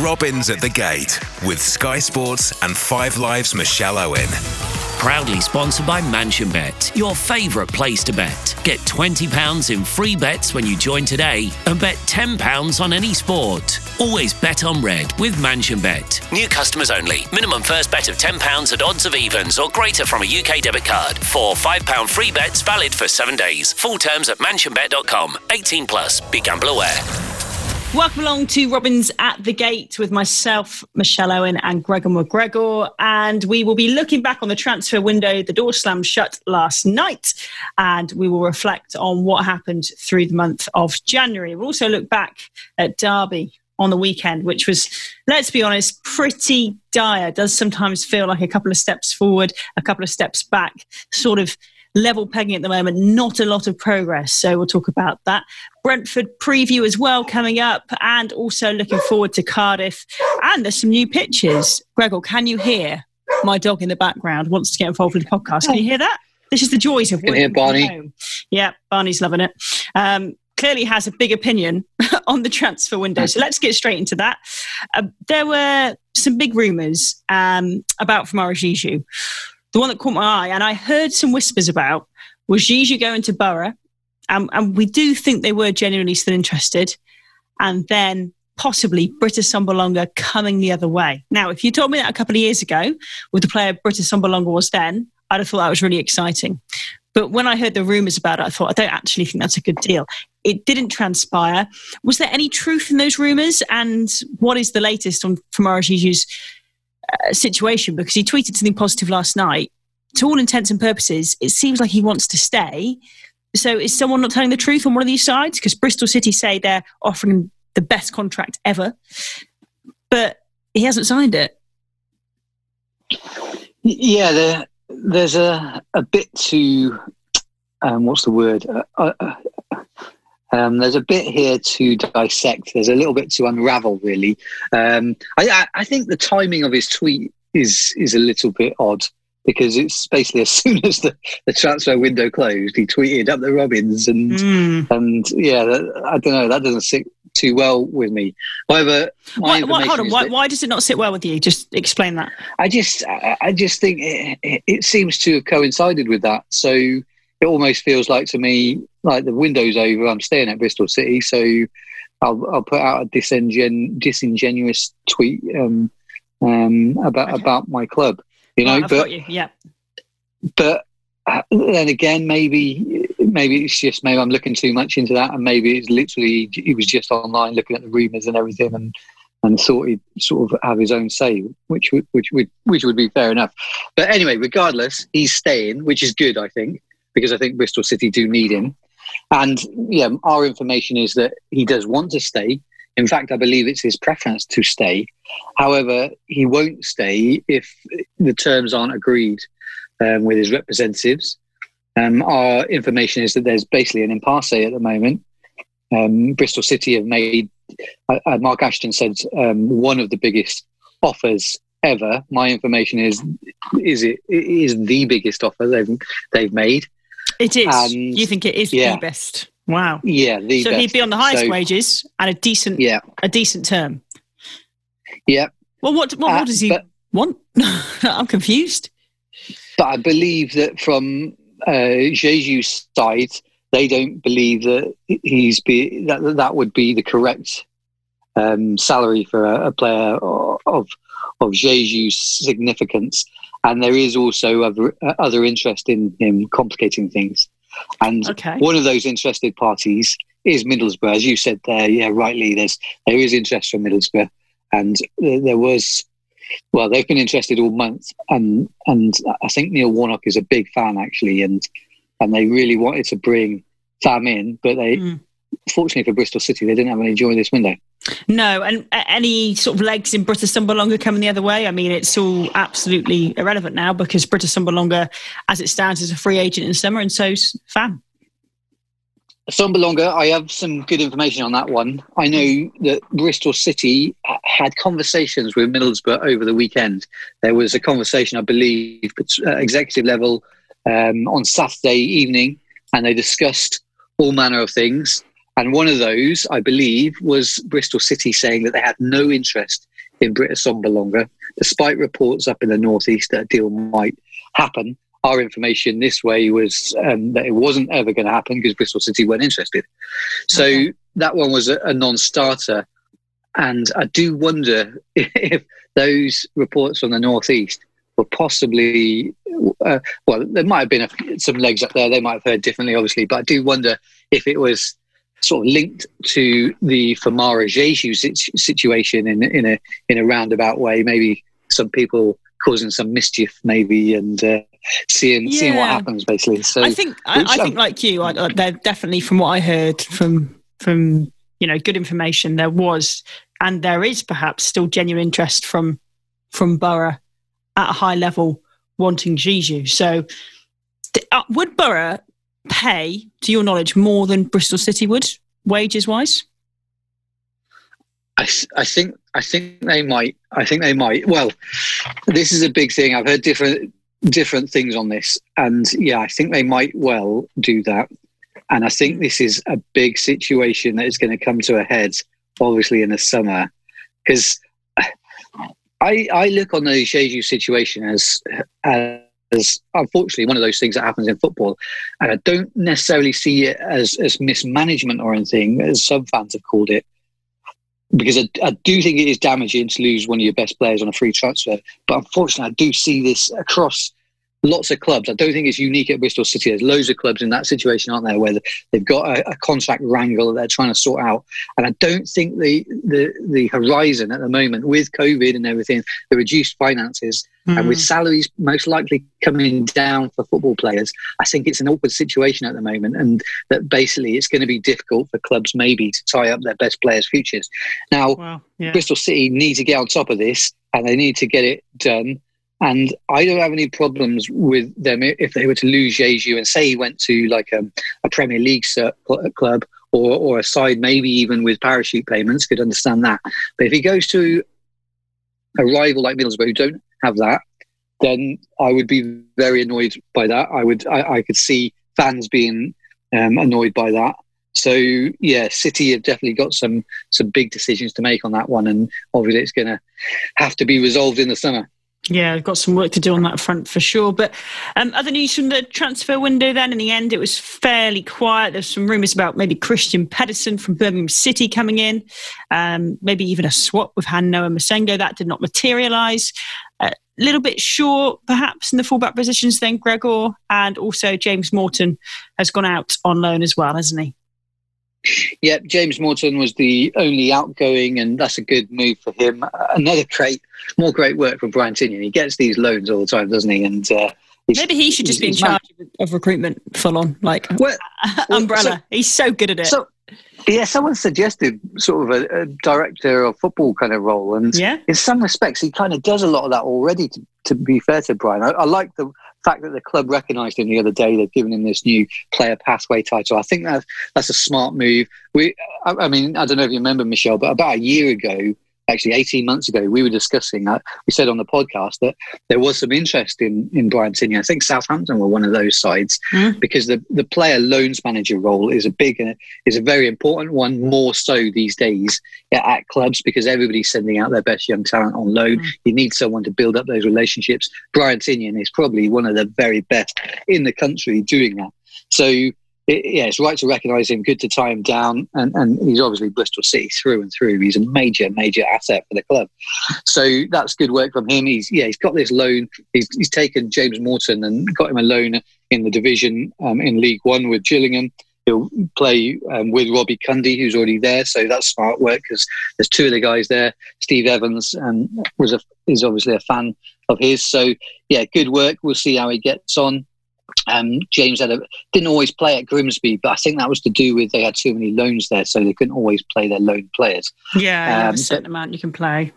Robins at the Gate with Sky Sports and Five Lives Michelle Owen. Proudly sponsored by MansionBet, your favourite place to bet. Get £20 in free bets when you join today and bet £10 on any sport. Always bet on red with MansionBet. New customers only. Minimum first bet of £10 at odds of evens or greater from a UK debit card. For £5 free bets valid for 7 days. Full terms at mansionbet.com. 18 plus. Be gamble aware. Welcome along to Robins at the Gate with myself, Michelle Owen and Gregor McGregor. And we will be looking back on the transfer window. The door slammed shut last night and we will reflect on what happened through the month of January. We'll also look back at Derby on the weekend, which was, let's be honest, pretty dire. It does sometimes feel like a couple of steps forward, a couple of steps back, sort of level pegging at the moment, not a lot of progress. So we'll talk about that. Brentford preview as well coming up, and also looking forward to Cardiff. And there's some new pitches. Gregor, can you hear my dog in the background? Wants to get involved with the podcast. Can you hear that? This is the joys of working from home. Yeah, Barney's loving it. Clearly has a big opinion on the transfer window. So let's get straight into that. There were some big rumours about Famara Diédhiou. The one that caught my eye, and I heard some whispers about, was Diédhiou going to Borough, and we do think they were genuinely still interested, and then possibly Britt Assombalonga coming the other way. Now, if you told me that a couple of years ago, with the player Britt Assombalonga was then, I'd have thought that was really exciting. But when I heard the rumours about it, I thought, I don't actually think that's a good deal. It didn't transpire. Was there any truth in those rumours, and what is the latest on Famara Diédhiou's situation? Because he tweeted something positive last night. To all intents and purposes, it seems like he wants to stay. So is someone not telling the truth on one of these sides? Because Bristol City say they're offering him the best contract ever, but he hasn't signed it. Yeah, there's a bit to what's the word? There's a bit here to dissect. There's a little bit to unravel, really. I think the timing of his tweet is a little bit odd, because it's basically as soon as the transfer window closed, he tweeted up the Robins. And yeah, I don't know, that doesn't sit too well with me. However, why does it not sit well with you? Just explain that. I just think it seems to have coincided with that. So it almost feels like to me, like the window's over, I'm staying at Bristol City, so I'll put out a disingenuous tweet about my club, you know. But then again, maybe it's just maybe I'm looking too much into that, and maybe it's literally he was just online looking at the rumours and everything, and thought he'd sort of have his own say, which would be fair enough. But anyway, regardless, he's staying, which is good, I think, because I think Bristol City do need him. And yeah, our information is that he does want to stay. In fact, I believe it's his preference to stay. However, he won't stay if the terms aren't agreed with his representatives. Our information is that there's basically an impasse at the moment. Bristol City have made, Mark Ashton said, one of the biggest offers ever. My information is the biggest offer they've made. It is. And you think it is the best? Wow. Yeah. The so best. He'd be on the highest wages and a decent term. Yeah. Well, what does he want? I'm confused. But I believe that from Diédhiou's side, they don't believe that that would be the correct salary for a player of Diédhiou's significance. And there is also other interest in him complicating things. And one of those interested parties is Middlesbrough. As you said there, yeah, rightly, there is interest from Middlesbrough. And there was, well, they've been interested all month. And I think Neil Warnock is a big fan, actually. And they really wanted to bring Sam in. But they, fortunately for Bristol City, they didn't have any joy this window. No, and any sort of legs in Britt Assombalonga coming the other way? I mean, it's all absolutely irrelevant now, because Britt Assombalonga, as it stands, is a free agent in summer, and so's FAM. Sumberlonga, I have some good information on that one. I know that Bristol City had conversations with Middlesbrough over the weekend. There was a conversation, I believe, at executive level on Saturday evening, and they discussed all manner of things. And one of those, I believe, was Bristol City saying that they had no interest in Britt Assombalonga, despite reports up in the northeast that a deal might happen. Our information this way was that it wasn't ever going to happen because Bristol City weren't interested. So that one was a non-starter. And I do wonder if those reports from the northeast were possibly... well, there might have been some legs up there. They might have heard differently, obviously. But I do wonder if it was sort of linked to the Famara Diédhiou situation in a roundabout way. Maybe some people causing some mischief, maybe, and seeing what happens, basically. So I think like you, there definitely, from what I heard from good information, there was and there is perhaps still genuine interest from Borough at a high level wanting Diédhiou. So would Borough pay, to your knowledge, more than Bristol City would, wages-wise? I think they might. Well, this is a big thing. I've heard different things on this, and I think they might well do that. And I think this is a big situation that is going to come to a head, obviously, in the summer, because I look on the Diédhiou situation as unfortunately one of those things that happens in football, and I don't necessarily see it as mismanagement or anything, as some fans have called it. Because I do think it is damaging to lose one of your best players on a free transfer. But unfortunately, I do see this across lots of clubs. I don't think it's unique at Bristol City. There's loads of clubs in that situation, aren't there, where they've got a contract wrangle that they're trying to sort out. And I don't think the horizon at the moment, with COVID and everything, the reduced finances, and with salaries most likely coming down for football players, I think it's an awkward situation at the moment, and that basically it's going to be difficult for clubs maybe to tie up their best players' futures. Now, Bristol City need to get on top of this, and they need to get it done. And I don't have any problems with them if they were to lose Diédhiou and say he went to like a Premier League club or a side, maybe even with parachute payments, could understand that. But if he goes to a rival like Middlesbrough who don't have that, then I would be very annoyed by that. I could see fans being annoyed by that. So, City have definitely got some big decisions to make on that one. And obviously it's going to have to be resolved in the summer. Yeah, I've got some work to do on that front for sure. But other news from the transfer window then, in the end, it was fairly quiet. There's some rumours about maybe Christian Pedersen from Birmingham City coming in, maybe even a swap with Han-Noah Massengo. That did not materialise. A little bit short, perhaps, in the fullback positions then, Gregor, and also James Morton has gone out on loan as well, hasn't he? Yeah, James Morton was the only outgoing, and that's a good move for him. Another great work from Brian Tinnion. He gets these loans all the time, doesn't he? And maybe he should just be in charge of recruitment, full on, like umbrella. He's so good at it. So, someone suggested sort of a director of football kind of role, and in some respects, he kind of does a lot of that already. To be fair to Brian, I like the fact that the club recognised him the other day. They've given him this new player pathway title. I think that's a smart move. I don't know if you remember, Michelle, but about a year ago, actually 18 months ago, we were discussing that. We said on the podcast that there was some interest in Brian Tinnion. I think Southampton were one of those sides because the player loans manager role is a very important one, more so these days at clubs, because everybody's sending out their best young talent on loan. You need someone to build up those relationships. Brian Tinnion is probably one of the very best in the country doing that. So it's right to recognise him, good to tie him down, and he's obviously Bristol City through and through. He's a major, major asset for the club. So that's good work from him. He's got this loan. He's taken James Morton and got him a loan in the division in League One with Gillingham. He'll play with Robbie Cundy, who's already there, so that's smart work because there's two of the guys there. Steve Evans is obviously a fan of his. So, good work. We'll see how he gets on. James didn't always play at Grimsby, but I think that was to do with they had too many loans there, so they couldn't always play their loan players. Yeah, a certain amount you can play.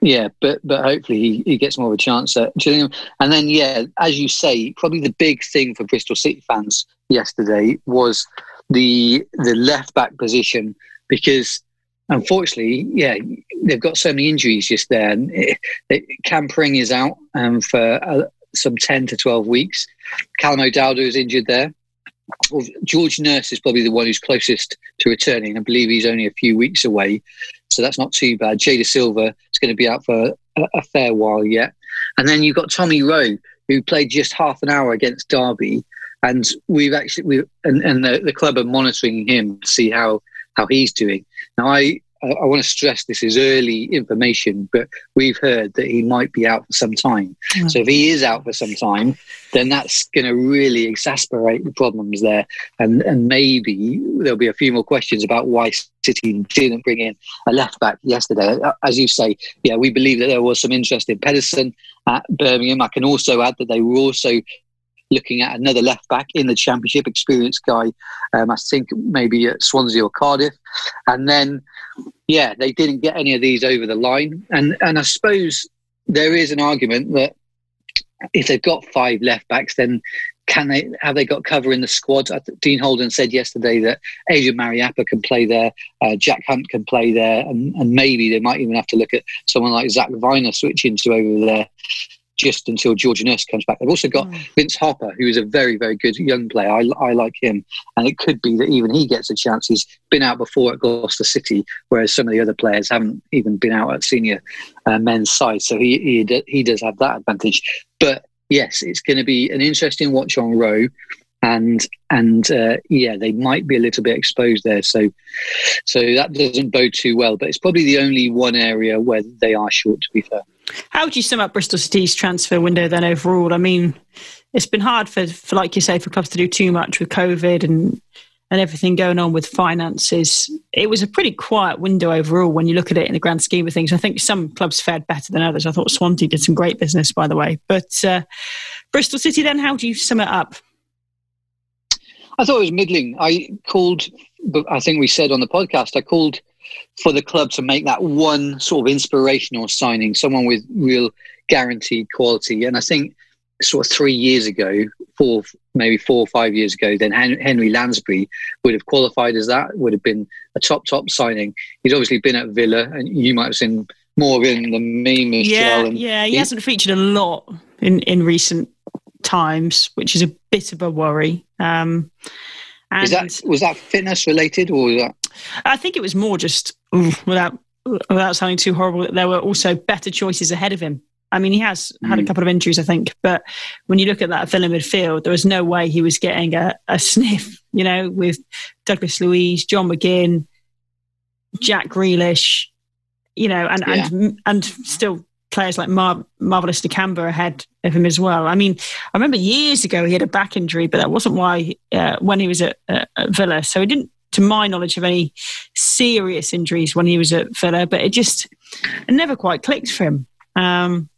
Yeah, but hopefully he gets more of a chance at Gillingham. And then, as you say, probably the big thing for Bristol City fans yesterday was the left-back position, because unfortunately, they've got so many injuries just there. And Campering is out for some 10 to 12 weeks. Callum O'Dowd is injured there. George Nurse is probably the one who's closest to returning. I believe he's only a few weeks away, so that's not too bad. Jada Silva is going to be out for a fair while yet. And then you've got Tommy Rowe, who played just half an hour against Derby, and we've actually the club are monitoring him to see how he's doing. Now, I want to stress this is early information, but we've heard that he might be out for some time. Mm-hmm. So if he is out for some time, then that's going to really exacerbate the problems there. And maybe there'll be a few more questions about why City didn't bring in a left-back yesterday. As you say, yeah, we believe that there was some interest in Pedersen at Birmingham. I can also add that they were also looking at another left-back in the Championship, experienced guy, I think maybe at Swansea or Cardiff. And then, yeah, they didn't get any of these over the line. And I suppose there is an argument that if they've got five left-backs, then have they got cover in the squad? Dean Holden said yesterday that Adrian Mariappa can play there, Jack Hunt can play there, and maybe they might even have to look at someone like Zach Viner switching to over there, just until George Nurse comes back. They've also got Vince Hopper, who is a very, very good young player. I like him. And it could be that even he gets a chance. He's been out before at Gloucester City, whereas some of the other players haven't even been out at senior men's side. So he does have that advantage. But yes, it's going to be an interesting watch on Rowe. And yeah, they might be a little bit exposed there. So that doesn't bode too well. But it's probably the only one area where they are short, to be fair. How would you sum up Bristol City's transfer window then overall? I mean, it's been hard for like you say, for clubs to do too much with COVID and everything going on with finances. It was a pretty quiet window overall when you look at it in the grand scheme of things. I think some clubs fared better than others. I thought Swansea did some great business, by the way. But Bristol City then, how do you sum it up? I thought it was middling. I think we said on the podcast, I called for the club to make that one sort of inspirational signing, someone with real guaranteed quality. And I think sort of 3 years ago, maybe 4 or 5 years ago, then Henry Lansbury would have qualified as that, would have been a top signing. He's obviously been at Villa, and you might have seen more of him than me, Michelle. Yeah, he hasn't featured a lot in recent times, which is a bit of a worry. And was that fitness related, or was that? I think it was more just without sounding too horrible. There were also better choices ahead of him. I mean, he has had a couple of injuries, I think, but when you look at that Villa midfield, there was no way he was getting a sniff. You know, with Douglas Luiz, John McGinn, Jack Grealish, you know, and still players like Marvellous Dikembe ahead of him as well. I mean, I remember years ago he had a back injury, but that wasn't why when he was at Villa. So he didn't, to my knowledge, of any serious injuries when he was at Villa, but it never quite clicked for him.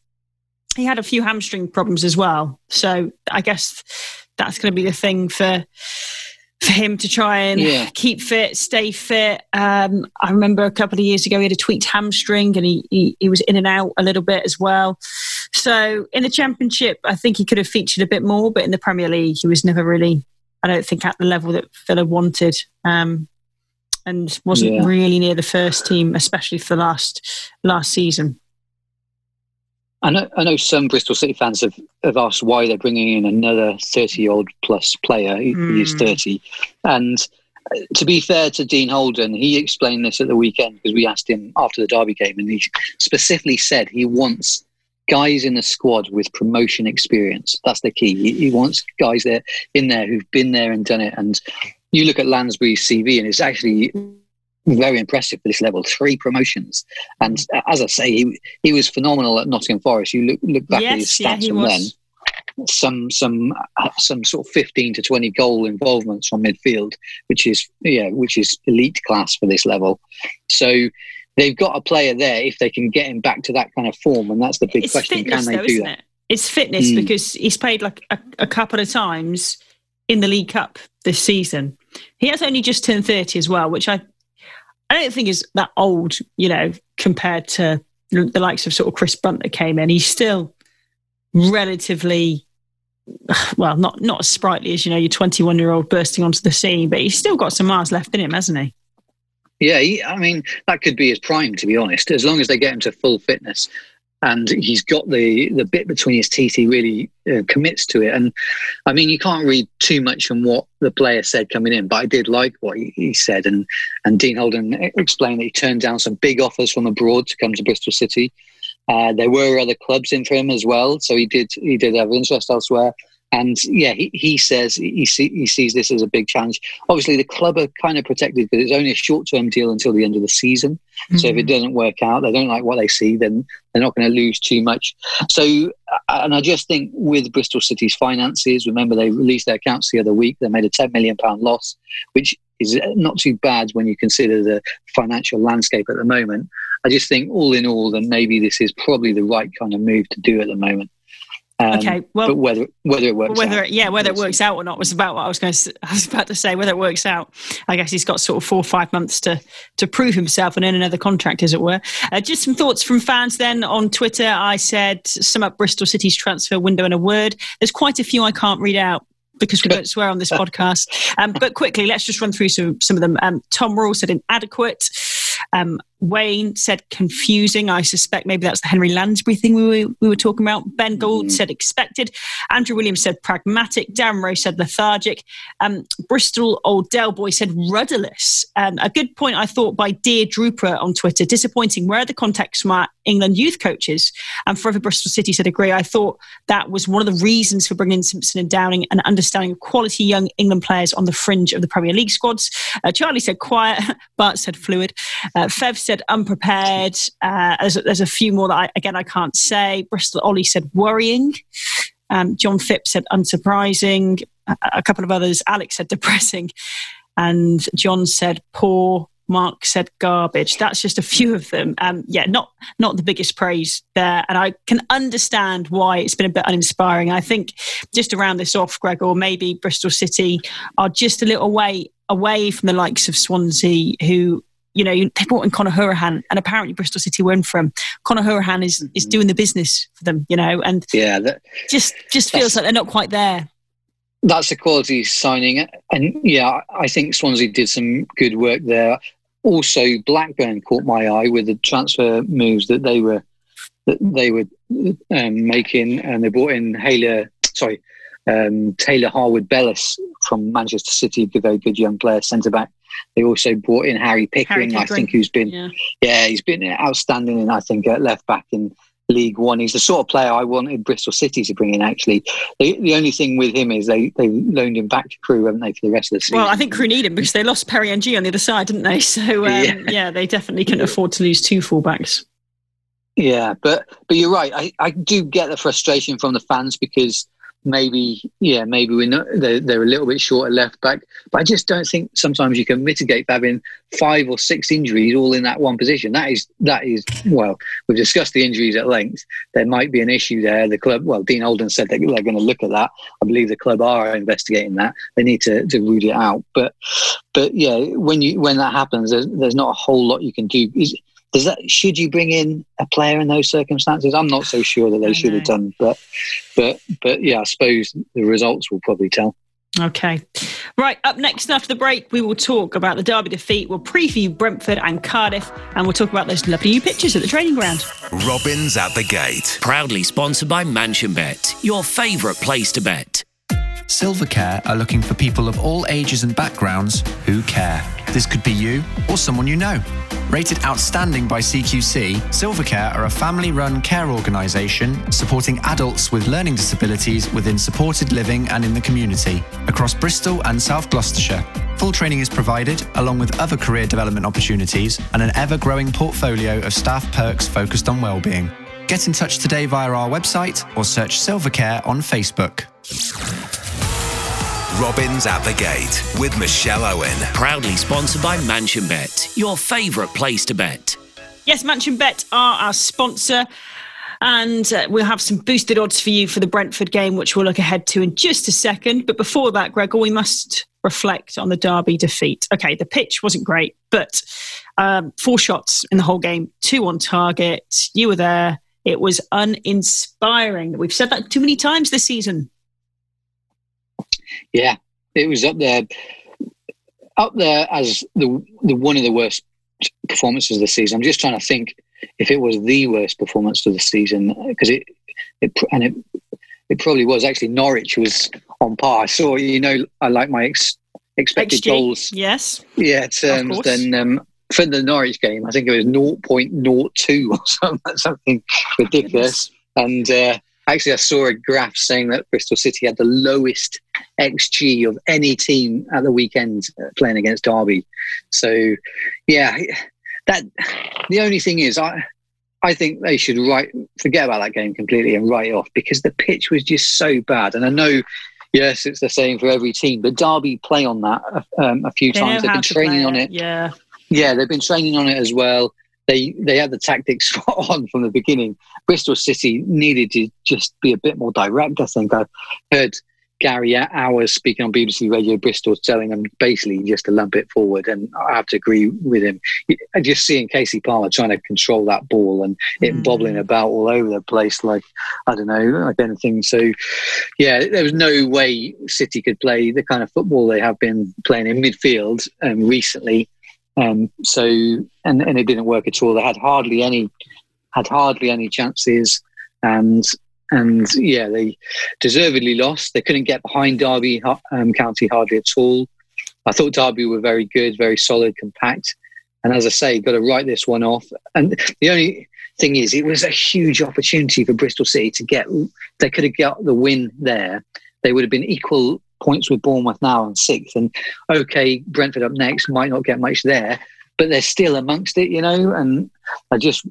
He had a few hamstring problems as well. So I guess that's going to be the thing for him to try and keep fit, stay fit. I remember a couple of years ago he had a tweaked hamstring and he was in and out a little bit as well. So in the Championship, I think he could have featured a bit more, but in the Premier League, he was never really, I don't think, at the level that Villa wanted, and wasn't really near the first team, especially for last season. I know some Bristol City fans have asked why they're bringing in another 30-year-old plus player. He is 30. And to be fair to Dean Holden, he explained this at the weekend because we asked him after the Derby game, and he specifically said he wants guys in the squad with promotion experience. That's the key. He wants guys there in there who've been there and done it. And you look at Lansbury's CV, and it's actually very impressive for this level. 3 promotions, and as I say, he was phenomenal at Nottingham Forest. You look back at his stats from then. Some sort of 15 to 20 goal involvements from midfield, which is elite class for this level. So they've got a player there if they can get him back to that kind of form, and that's the big question. Can they do that? It's fitness, because he's played like a couple of times in the League Cup this season. He has only just turned 30 as well, which I don't think is that old, you know, compared to the likes of sort of Chris Brunt that came in. He's still relatively, well, not as sprightly as, you know, your 21-year-old bursting onto the scene, but he's still got some miles left in him, hasn't he? Yeah, I mean, that could be his prime, to be honest, as long as they get him to full fitness. and he's got the bit between his teeth. He really commits to it. And I mean, you can't read too much from what the player said coming in, but I did like what he said. And Dean Holden explained that he turned down some big offers from abroad to come to Bristol City. There were other clubs in for him as well, so he did have interest elsewhere. And yeah, he says he sees this as a big challenge. Obviously, the club are kind of protected because it's only a short-term deal until the end of the season. Mm-hmm. So if it doesn't work out, they don't like what they see, then they're not going to lose too much. So, and I just think with Bristol City's finances, remember they released their accounts the other week. They made a £10 million loss, which is not too bad when you consider the financial landscape at the moment. I just think all in all, then maybe this is probably the right kind of move to do at the moment. Okay. Well, but whether it works out. Whether it works out or not was about what I was about to say. Whether it works out, I guess he's got sort of 4 or 5 months to prove himself and earn another contract, as it were. Just some thoughts from fans then on Twitter. I said, sum up Bristol City's transfer window in a word. There's quite a few I can't read out because we don't swear on this podcast. But quickly, let's just run through some of them. Tom Rawle said inadequate. Wayne said confusing. I suspect maybe that's the Henry Lansbury thing we were talking about. Ben Gould said expected. Andrew Williams said pragmatic. Darren Rowe said lethargic. Bristol Old Dell Boy said rudderless. A good point, I thought, by Dear Drooper on Twitter. Disappointing. Where are the contacts from our England youth coaches? And Forever Bristol City said agree. I thought that was one of the reasons for bringing Simpson and Downing, an understanding of quality young England players on the fringe of the Premier League squads. Charlie said quiet. Bart said fluid. Fev said unprepared. There's a few more that I can't say. Bristol Ollie said worrying. John Phipps said unsurprising. A couple of others. Alex said depressing. And John said poor. Mark said garbage. That's just a few of them. Not the biggest praise there. And I can understand why it's been a bit uninspiring. I think just to round this off, Greg, or maybe Bristol City are just a little way away from the likes of Swansea, who... You know, they brought in Conor Hourihan, and apparently Bristol City were in for him. Conor Hourihan is doing the business for them, you know, and just feels like they're not quite there. That's a quality signing. And yeah, I think Swansea did some good work there. Also, Blackburn caught my eye with the transfer moves that they were making, and they brought in Taylor Harwood-Bellis from Manchester City, a very good young player, centre-back. They also brought in Harry Pickering. I think, who's been, he's been outstanding, and I think at left back in League One. He's the sort of player I wanted Bristol City to bring in, actually. The only thing with him is they loaned him back to Crewe, haven't they, for the rest of the season? Well, I think Crewe need him because they lost Perry and G on the other side, didn't they? So, they definitely couldn't afford to lose two fullbacks. Yeah, but you're right. I do get the frustration from the fans because... Maybe we're not. They're a little bit short at left back, but I just don't think sometimes you can mitigate having 5 or 6 injuries all in that one position. That is. Well, we've discussed the injuries at length. There might be an issue there. The club. Well, Dean Holden said that they're going to look at that. I believe the club are investigating that. They need to root it out. But yeah, when that happens, there's not a whole lot you can do. Should you bring in a player in those circumstances? I'm not so sure that they should have done, but yeah, I suppose the results will probably tell. Okay. Right, up next after the break, we will talk about the Derby defeat. We'll preview Brentford and Cardiff, and we'll talk about those lovely new pictures at the training ground. Robins at the Gate. Proudly sponsored by MansionBet, your favourite place to bet. Silvercare are looking for people of all ages and backgrounds who care. This could be you or someone you know. Rated outstanding by CQC, Silvercare are a family-run care organisation supporting adults with learning disabilities within supported living and in the community, across Bristol and South Gloucestershire. Full training is provided, along with other career development opportunities and an ever-growing portfolio of staff perks focused on wellbeing. Get in touch today via our website or search Silvercare on Facebook. Robins at the Gate with Michelle Owen. Proudly sponsored by MansionBet, your favourite place to bet. Yes, MansionBet are our sponsor. And we'll have some boosted odds for you for the Brentford game, which we'll look ahead to in just a second. But before that, Gregor, we must reflect on the Derby defeat. Okay, the pitch wasn't great, but 4 shots in the whole game, 2 on target. You were there. It was uninspiring. We've said that too many times this season. Yeah, it was up there as the one of the worst performances this season. I'm just trying to think if it was the worst performance of the season, because it probably was. Actually, Norwich was on par. So, I like my expected xG, goals. Yes. Yeah, terms. Then for the Norwich game, I think it was 0.02 or something ridiculous. And actually, I saw a graph saying that Bristol City had the lowest xG of any team at the weekend playing against Derby. So, yeah, the only thing is, I think they should forget about that game completely and write it off, because the pitch was just so bad. And I know, yes, it's the same for every team, but Derby play on that a few times. They've been training on it. Yeah, they've been training on it as well. They had the tactics spot on from the beginning. Bristol City needed to just be a bit more direct, I think. I heard Gary Hours speaking on BBC Radio Bristol telling them basically just to lump it forward, and I have to agree with him. And just seeing Casey Palmer trying to control that ball and it bobbling about all over the place like, I don't know, like anything. So, yeah, there was no way City could play the kind of football they have been playing in midfield recently. So it didn't work at all. They had hardly any chances, and yeah, they deservedly lost. They couldn't get behind Derby County hardly at all. I thought Derby were very good, very solid, compact. And as I say, got to write this one off. And the only thing is, it was a huge opportunity for Bristol City to get. They could have got the win there. They would have been equal points with Bournemouth now on 6th. And okay, Brentford up next, might not get much there, but they're still amongst it, and I just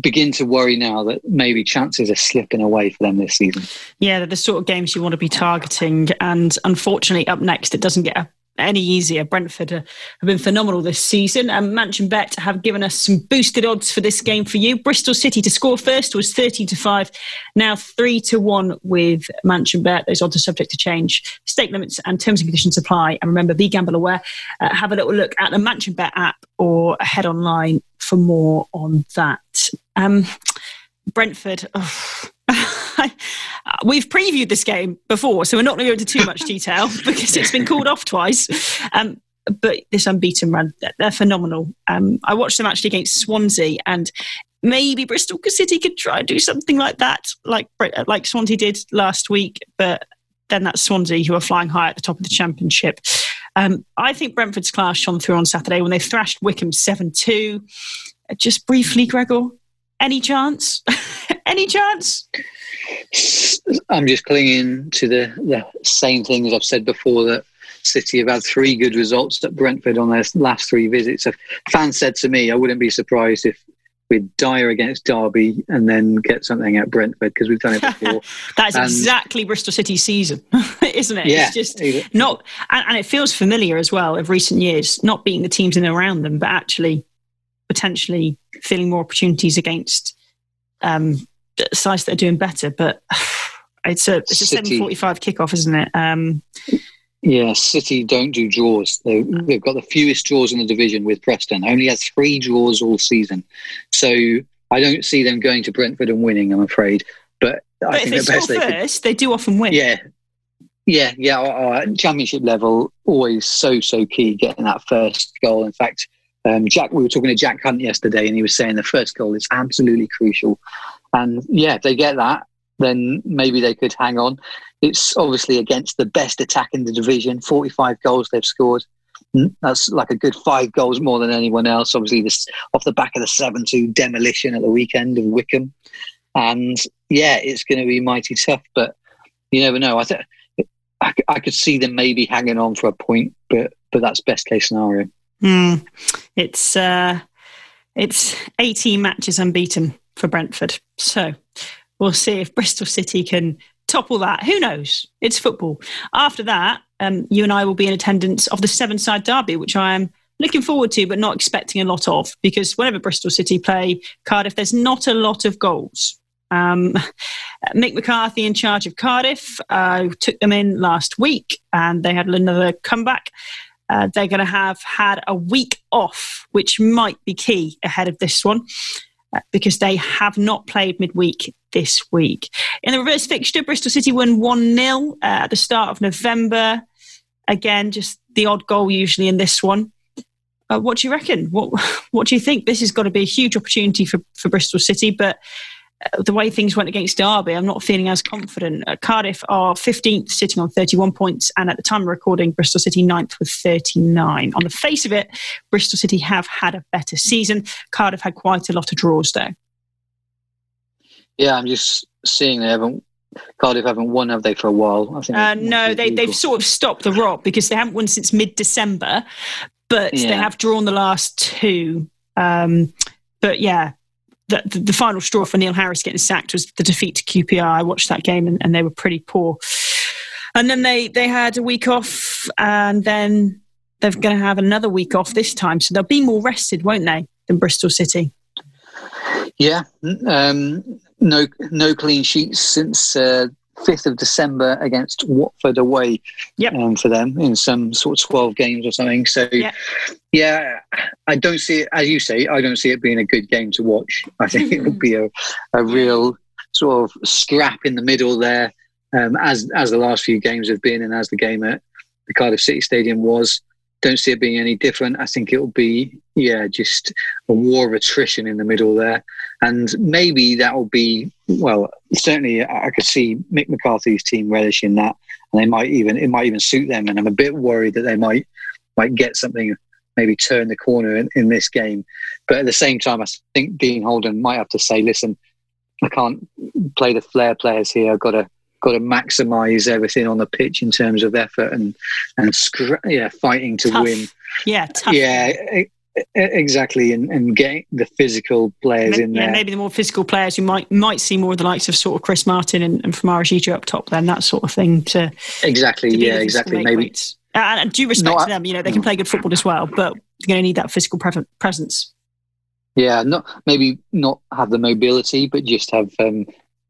begin to worry now that maybe chances are slipping away for them this season. Yeah, they're the sort of games you want to be targeting, and unfortunately up next it doesn't get any easier. Brentford have been phenomenal this season, and MansionBet have given us some boosted odds for this game for you. Bristol City to score first was 13-5, now 3-1 with MansionBet. Those odds are subject to change. Stake limits and terms and conditions apply. And remember, be gamble aware. Have a little look at the MansionBet app or head online for more on that. Brentford. We've previewed this game before, so we're not going to go into too much detail because it's been called off twice. But this unbeaten run, they're phenomenal. I watched them actually against Swansea, and maybe Bristol City could try and do something like that, like Swansea did last week. But then that's Swansea, who are flying high at the top of the championship. I think Brentford's class shone through on Saturday when they thrashed Wickham 7-2. Just briefly, Gregor, any chance? Any chance? I'm just clinging to the same things I've said before, that City have had 3 good results at Brentford on their last 3 visits. A fan said to me, I wouldn't be surprised if we'd dire against Derby and then get something at Brentford, because we've done it before. That's exactly Bristol City's season, isn't it? Yeah, it's just not, and it feels familiar as well of recent years, not beating the teams in and around them, but actually potentially feeling more opportunities against sides that are doing better. But it's a 7:45 kickoff, isn't it? Yeah, City don't do draws. They've got the fewest draws in the division with Preston. Only had 3 draws all season. So I don't see them going to Brentford and winning, I'm afraid. But I think if they score first, they do often win. Yeah. Championship level, always so key getting that first goal. In fact, we were talking to Jack Hunt yesterday, and he was saying the first goal is absolutely crucial. And yeah, if they get that, then maybe they could hang on. It's obviously against the best attack in the division. 45 goals they've scored. That's like a good 5 goals more than anyone else. Obviously, this off the back of the 7-2 demolition at the weekend of Wickham. And yeah, it's going to be mighty tough, but you never know. I could see them maybe hanging on for a point, but that's best case scenario. It's 18 matches unbeaten for Brentford. So we'll see if Bristol City can topple that. Who knows? It's football. After that, you and I will be in attendance of the Severnside derby, which I am looking forward to, but not expecting a lot of, because whenever Bristol City play Cardiff, there's not a lot of goals. Mick McCarthy in charge of Cardiff took them in last week, and they had another comeback. They're going to have had a week off, which might be key ahead of this one, because they have not played midweek this week. In the reverse fixture, Bristol City won 1-0 at the start of November. Again, just the odd goal usually in this one. What do you reckon? What do you think? This has got to be a huge opportunity for Bristol City, but the way things went against Derby, I'm not feeling as confident. Cardiff are 15th, sitting on 31 points, and at the time of recording, Bristol City 9th with 39. On the face of it, Bristol City have had a better season. Cardiff had quite a lot of draws, though. Yeah, I'm just seeing they haven't. Cardiff haven't won, have they, for a while? I think no, they've sort of stopped the rot because they haven't won since mid-December, but yeah, they have drawn the last two. But yeah, the final straw for Neil Harris getting sacked was the defeat to QPR. I watched that game and they were pretty poor. And then they had a week off, and then they're going to have another week off this time. So they'll be more rested, won't they, than Bristol City? Yeah. No clean sheets since 5th of December against Watford away. Yep. For them in some sort of 12 games or something. So, yep. Yeah, I don't see it, as you say, I don't see it being a good game to watch. I think it would be a real sort of scrap in the middle there, as the last few games have been and as the game at the Cardiff City Stadium was. Don't see it being any different. I think it'll be, yeah, just a war of attrition in the middle there. And maybe that'll be, well, certainly I could see Mick McCarthy's team relishing that, and it might even suit them. And I'm a bit worried that they might get something, maybe turn the corner in this game. But at the same time, I think Dean Holden might have to say, listen, I can't play the flair players here. I've got to maximise everything on the pitch in terms of effort and fighting to tough. Win. Yeah, tough. Yeah, exactly, and get the physical players in there. Yeah, maybe the more physical players who might see more of the likes of sort of Chris Martin and Famara Diédhiou up top, then that sort of thing. To exactly, to yeah, exactly. Maybe and due respect to them, you know, they can play good football as well, but you're going to need that physical presence. Yeah, maybe not have the mobility, but just have.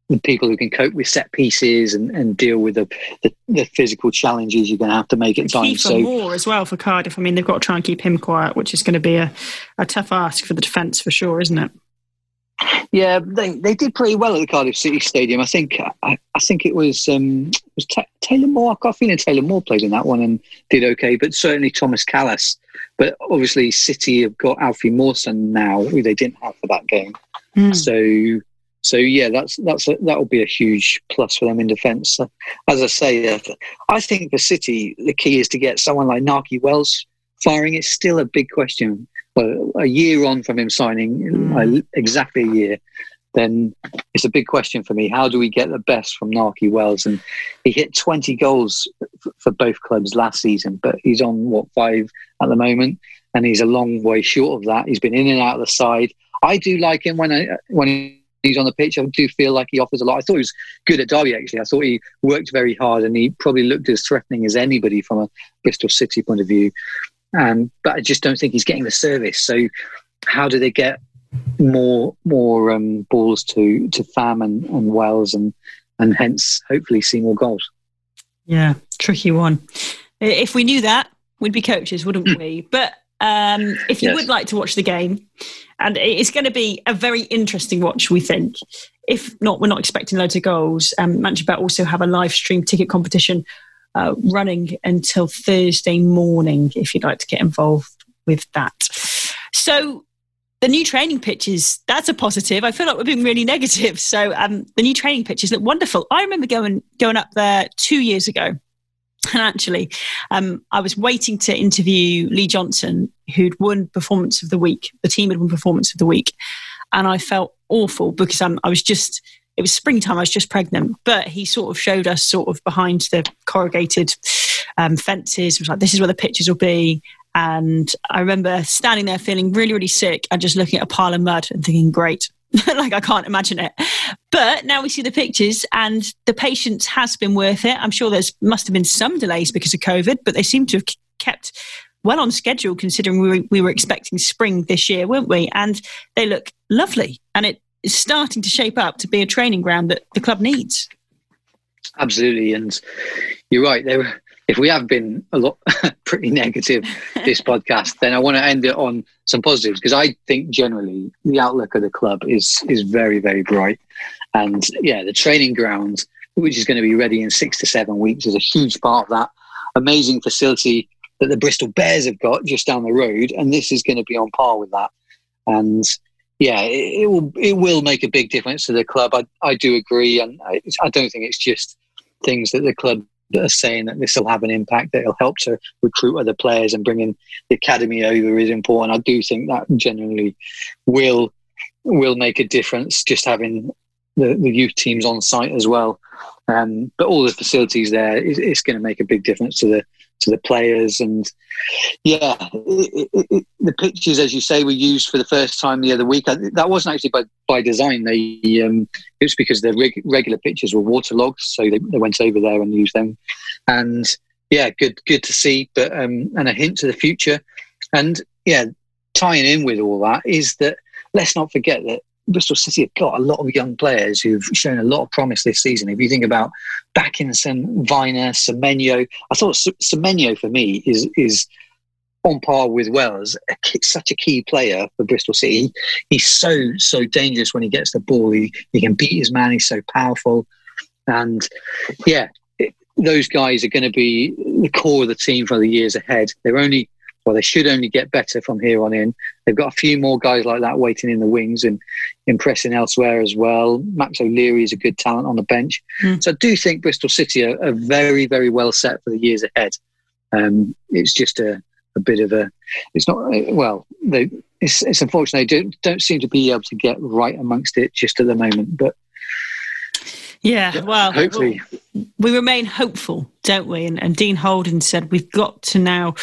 The people who can cope with set pieces and deal with the physical challenges you're going to have to make at times. So Moore as well for Cardiff. I mean, they've got to try and keep him quiet, which is going to be a tough ask for the defence for sure, isn't it? Yeah, they did pretty well at the Cardiff City Stadium. I think I think it was Taylor Moore. I can't think of Taylor Moore played in that one and did okay, but certainly Thomas Callas. But obviously City have got Alfie Mawson now, who they didn't have for that game. Mm. So yeah, that'll be a huge plus for them in defence. As I say, I think for City, the key is to get someone like Naki Wells firing. It's still a big question. But a year on from him signing, exactly a year, then it's a big question for me. How do we get the best from Naki Wells? And he hit 20 goals for both clubs last season, but he's on, 5 at the moment? And he's a long way short of that. He's been in and out of the side. I do like him when he's on the pitch. I do feel like he offers a lot. I thought he was good at Derby, actually. I thought he worked very hard and he probably looked as threatening as anybody from a Bristol City point of view. But I just don't think he's getting the service. So how do they get more balls to Pham and Wells and hence hopefully see more goals? Yeah, tricky one. If we knew that, we'd be coaches, wouldn't we? But if you would like to watch the game, and it's going to be a very interesting watch, we think. If not, we're not expecting loads of goals. MansionBet also have a live stream ticket competition running until Thursday morning, if you'd like to get involved with that. So the new training pitches, that's a positive. I feel like we're being really negative. So the new training pitches look wonderful. I remember going up there 2 years ago. And actually, I was waiting to interview Lee Johnson, who'd won Performance of the Week. The team had won Performance of the Week. And I felt awful because it was springtime, I was just pregnant. But he sort of showed us sort of behind the corrugated fences. It was like, this is where the pitches will be. And I remember standing there feeling really, really sick and just looking at a pile of mud and thinking, great. Like, I can't imagine it. But now we see the pictures and the patience has been worth it. I'm sure must have been some delays because of COVID, but they seem to have kept well on schedule considering we were expecting spring this year, weren't we? And they look lovely. And it is starting to shape up to be a training ground that the club needs. Absolutely. And you're right. If we have been a lot pretty negative this podcast, then I want to end it on some positives because I think generally the outlook of the club is very, very bright. And yeah, the training ground, which is going to be ready in 6 to 7 weeks, is a huge part of that. Amazing facility that the Bristol Bears have got just down the road, and this is going to be on par with that. And yeah, it will make a big difference to the club. I do agree, and I don't think it's just things that the club are saying, that this will have an impact, that it'll help to recruit other players, and bringing the academy over is important. I do think that generally will make a difference, just having the youth teams on site as well. But all the facilities there, it's going to make a big difference to the players. And yeah, the pitches, as you say, were used for the first time the other week. That wasn't actually by design. It was because the regular pitches were waterlogged, so they went over there and used them. And yeah, good to see, but and a hint to the future. And yeah, tying in with all that is that let's not forget that Bristol City have got a lot of young players who've shown a lot of promise this season. If you think about Backinson, Viner, Semenyo, I thought Semenyo for me is on par with Wells. Such a key player for Bristol City. He's so dangerous when he gets the ball. He can beat his man. He's so powerful. And yeah, those guys are going to be the core of the team for the years ahead. They should only get better from here on in. They've got a few more guys like that waiting in the wings and impressing elsewhere as well. Max O'Leary is a good talent on the bench. So I do think Bristol City are very, very well set for the years ahead. It's just a bit of a... It's not... Well, it's unfortunate they don't seem to be able to get right amongst it just at the moment, but... Yeah, well, hopefully. We remain hopeful, don't we? And Dean Holden said we've got to now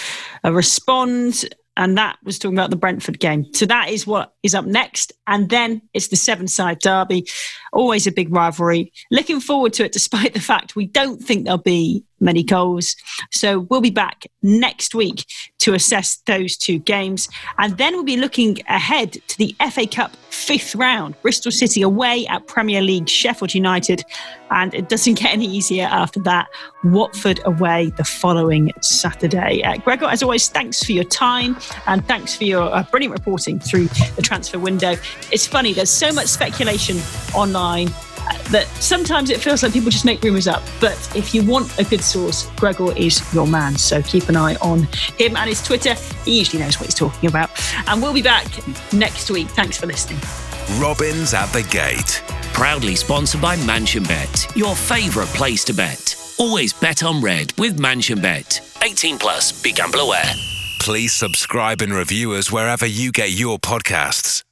respond, and that was talking about the Brentford game. So that is what is up next, and then it's the Severnside derby. Always a big rivalry. Looking forward to it, despite the fact we don't think there'll be many goals. So we'll be back next week to assess those two games, and then we'll be looking ahead to the FA Cup fifth round. Bristol City away at Premier League Sheffield United, and it doesn't get any easier after that. Watford away the following Saturday. Gregor, as always, thanks for your time, and thanks for your brilliant reporting through the transfer window. It's funny, there's so much speculation online that sometimes it feels like people just make rumours up. But if you want a good source, Gregor is your man. So keep an eye on him and his Twitter. He usually knows what he's talking about. And we'll be back next week. Thanks for listening. Robins at the Gate. Proudly sponsored by MansionBet, your favourite place to bet. Always bet on red with MansionBet. 18 plus, BeGambleAware. Please subscribe and review us wherever you get your podcasts.